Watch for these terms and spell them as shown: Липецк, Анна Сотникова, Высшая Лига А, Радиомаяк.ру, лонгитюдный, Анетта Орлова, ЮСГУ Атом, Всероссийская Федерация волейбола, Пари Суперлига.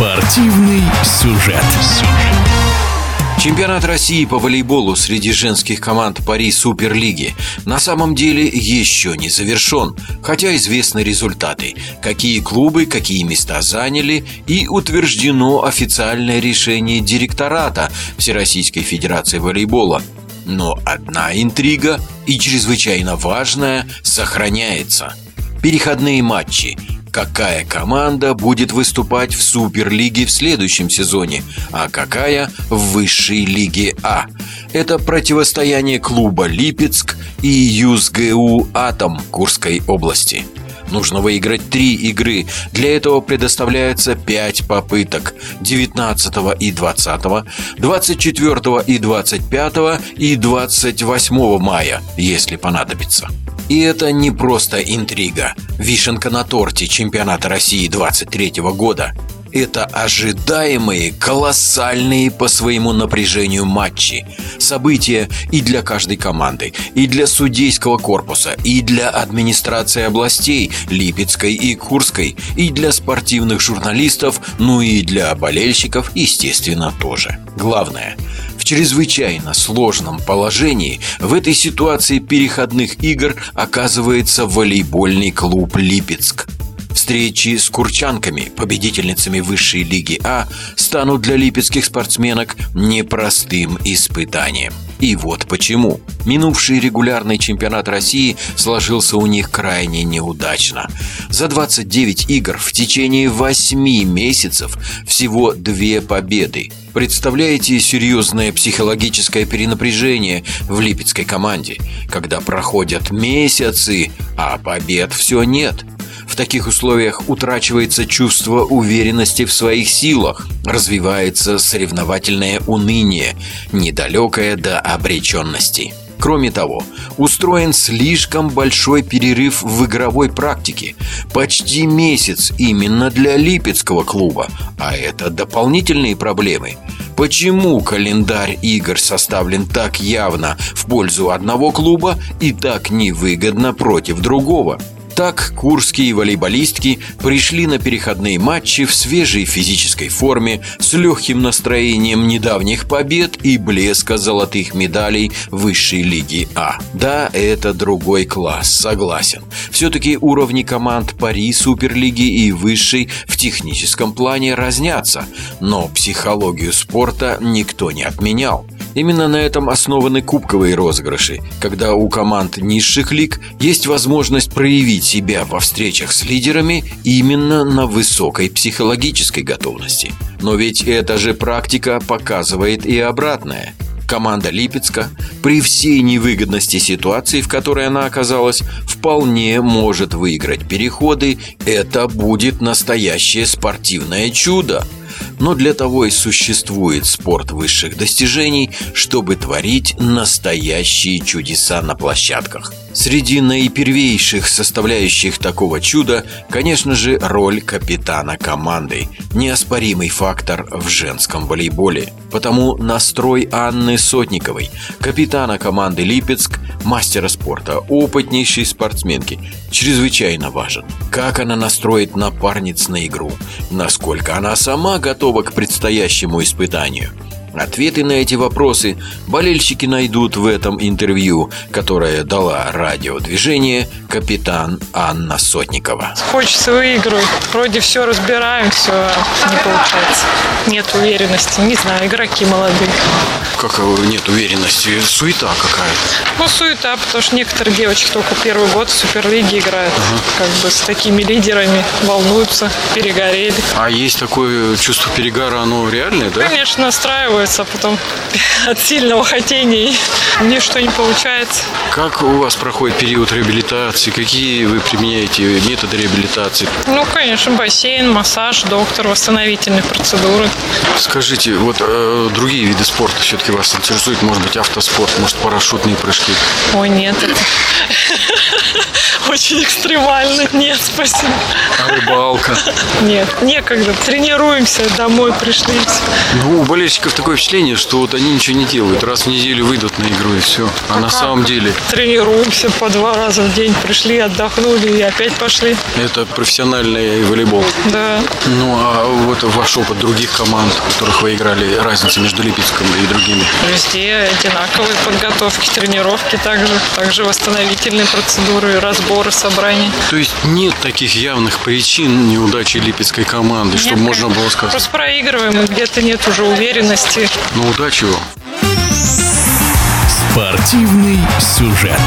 Спортивный сюжет. Чемпионат России по волейболу среди женских команд Пари Суперлиги на самом деле еще не завершен, хотя известны результаты, какие клубы, какие места заняли, и утверждено официальное решение директората Всероссийской Федерации волейбола. Но одна интрига, и чрезвычайно важная, сохраняется. Переходные матчи. Какая команда будет выступать в Суперлиге в следующем сезоне, а какая в Высшей Лиге А? Это противостояние клуба «Липецк» и ЮСГУ «Атом» Курской области. Нужно выиграть 3 игры. Для этого предоставляется 5 попыток: 19 и 20, 24 и 25 и 28 мая, если понадобится. И это не просто интрига, вишенка на торте чемпионата России 2023 года. Это ожидаемые, колоссальные по своему напряжению матчи. События и для каждой команды, и для судейского корпуса, и для администрации областей Липецкой и Курской, и для спортивных журналистов, ну и для болельщиков, естественно, тоже. Главное – в чрезвычайно сложном положении в этой ситуации переходных игр оказывается волейбольный клуб «Липецк». Встречи с курчанками, победительницами Высшей Лиги А, станут для липецких спортсменок непростым испытанием. И вот почему. Минувший регулярный чемпионат России сложился у них крайне неудачно. За 29 игр в течение 8 месяцев всего 2 победы. Представляете серьезное психологическое перенапряжение в липецкой команде, когда проходят месяцы, а побед все нет. В таких условиях утрачивается чувство уверенности в своих силах, развивается соревновательное уныние, недалекое до обреченности. Кроме того, устроен слишком большой перерыв в игровой практике. Почти месяц именно для липецкого клуба, а это дополнительные проблемы. Почему календарь игр составлен так явно в пользу одного клуба и так невыгодно против другого? Так курские волейболистки пришли на переходные матчи в свежей физической форме, с легким настроением недавних побед и блеска золотых медалей Высшей Лиги А. Да, это другой класс, согласен. Все-таки уровни команд Пари Суперлиги и Высшей в техническом плане разнятся, но психологию спорта никто не отменял. Именно на этом основаны кубковые розыгрыши, когда у команд низших лиг есть возможность проявить себя во встречах с лидерами именно на высокой психологической готовности. Но ведь эта же практика показывает и обратное. Команда Липецка при всей невыгодности ситуации, в которой она оказалась, вполне может выиграть переходы. Это будет настоящее спортивное чудо. Но для того и существует спорт высших достижений, чтобы творить настоящие чудеса на площадках. Среди наипервейших составляющих такого чуда, конечно же, роль капитана команды. Неоспоримый фактор в женском волейболе. Потому настрой Анны Сотниковой, капитана команды «Липецк», мастера спорта, опытнейшей спортсменки, чрезвычайно важен. Как она настроит напарниц на игру? Насколько она сама готова к предстоящему испытанию? Ответы на эти вопросы болельщики найдут в этом интервью, которое дала радиодвижение капитан Анна Сотникова. Хочется выигрывать. Вроде все разбираем, все не получается. Нет уверенности. Не знаю, игроки молодые. Как нет уверенности? Суета какая-то? Ну, суета, потому что некоторые девочки только первый год в Суперлиге играют. Как бы с такими лидерами волнуются, перегорели. А есть такое чувство перегара, оно реальное, да? Конечно, настраивает. А потом от сильного хотения ничто не получается. Как у вас проходит период реабилитации? Какие вы применяете методы реабилитации? Ну, конечно, бассейн, массаж, доктор, восстановительные процедуры. Скажите, вот другие виды спорта все-таки вас интересуют? Может быть, автоспорт, может, парашютные прыжки? Ой, нет, это очень экстремально. Нет, спасибо. А рыбалка? Нет, некогда. Тренируемся, домой пришли. Ну, у болельщиков такое впечатление, что вот они ничего не делают. Раз в неделю выйдут на игру и все. А на самом деле... Тренируемся по 2 раза в день. Пришли, отдохнули и опять пошли. Это профессиональный волейбол. Да. Ну, а какой-то ваш опыт других команд, в которых вы играли, разница между Липецком и другими? Везде одинаковые подготовки, тренировки также восстановительные процедуры, разборы, собрания. То есть нет таких явных причин неудачи липецкой команды, нет, чтобы можно было сказать? Просто проигрываем, и где-то нет уже уверенности. Ну, удачи вам! Спортивный сюжет.